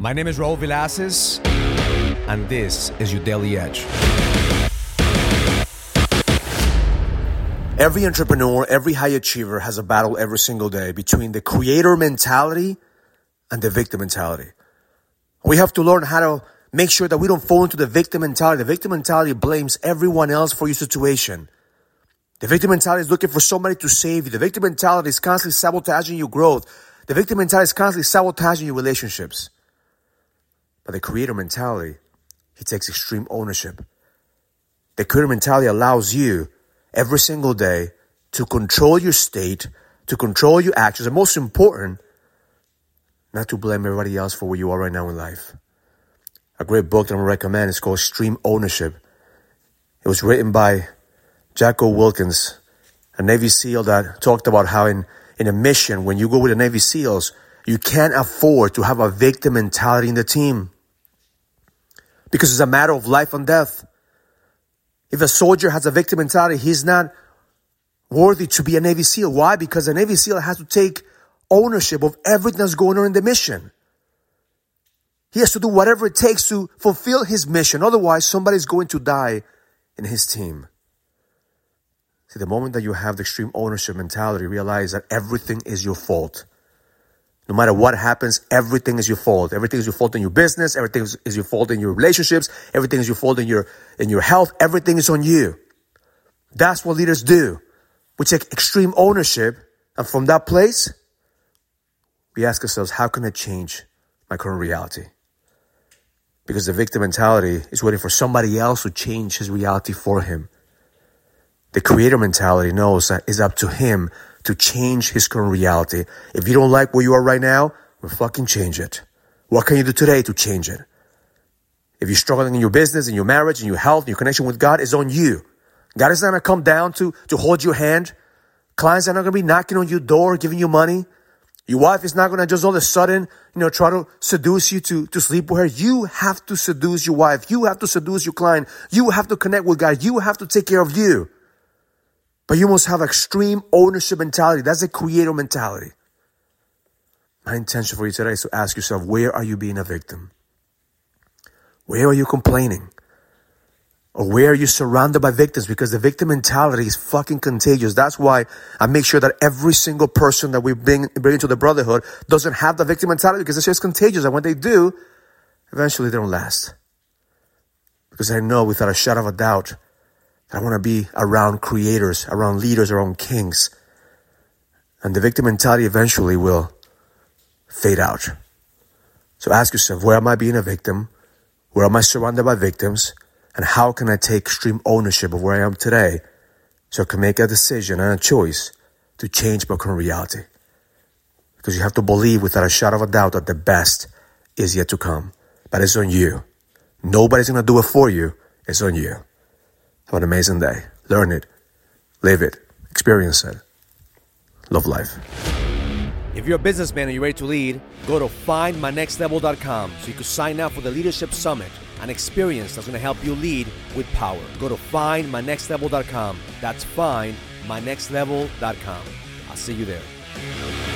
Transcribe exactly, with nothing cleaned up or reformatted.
My name is Raul Villaseñor, and this is your Daily Edge. Every entrepreneur, every high achiever has a battle every single day between the creator mentality and the victim mentality. We have to learn how to make sure that we don't fall into the victim mentality. The victim mentality blames everyone else for your situation. The victim mentality is looking for somebody to save you. The victim mentality is constantly sabotaging your growth. The victim mentality is constantly sabotaging your relationships. But the creator mentality, he takes extreme ownership. The creator mentality allows you every single day to control your state, to control your actions, and most important, not to blame everybody else for where you are right now in life. A great book that I'm going to recommend is called Extreme Ownership. It was written by Jacko Wilkins, a Navy SEAL that talked about how in, in a mission, when you go with the Navy SEALs, you can't afford to have a victim mentality in the team. Because it's a matter of life and death. If a soldier has a victim mentality, he's not worthy to be a Navy SEAL. Why? Because a Navy SEAL has to take ownership of everything that's going on in the mission. He has to do whatever it takes to fulfill his mission. Otherwise, somebody's going to die in his team. See, the moment that you have the extreme ownership mentality, realize that everything is your fault. No matter what happens, everything is your fault. Everything is your fault in your business. Everything is your fault in your relationships. Everything is your fault in your in your health. Everything is on you. That's what leaders do. We take extreme ownership, and from that place, we ask ourselves, how can I change my current reality? Because the victim mentality is waiting for somebody else to change his reality for him. The creator mentality knows that it's up to him to change his current reality. If you don't like where you are right now, well, fucking change it. What can you do today to change it? If you're struggling in your business, in your marriage, in your health, in your connection with God, it's on you. God is not going to come down to, to hold your hand. Clients are not going to be knocking on your door, giving you money. Your wife is not going to just all of a sudden, you know, try to seduce you to, to sleep with her. You have to seduce your wife. You have to seduce your client. You have to connect with God. You have to take care of you. But you must have extreme ownership mentality. That's a creator mentality. My intention for you today is to ask yourself, where are you being a victim? Where are you complaining? Or where are you surrounded by victims? Because the victim mentality is fucking contagious. That's why I make sure that every single person that we bring, bring into the brotherhood doesn't have the victim mentality, because it's just contagious. And when they do, eventually they don't last. Because I know without a shadow of a doubt, I want to be around creators, around leaders, around kings. And the victim mentality eventually will fade out. So ask yourself, where am I being a victim? Where am I surrounded by victims? And how can I take extreme ownership of where I am today so I can make a decision and a choice to change my current reality? Because you have to believe without a shadow of a doubt that the best is yet to come. But it's on you. Nobody's going to do it for you. It's on you. Have an amazing day. Learn it, live it, experience it. Love life. If you're a businessman and you're ready to lead, go to find my next level dot com so you can sign up for the Leadership Summit, an experience that's going to help you lead with power. Go to find my next level dot com. That's find my next level dot com. I'll see you there.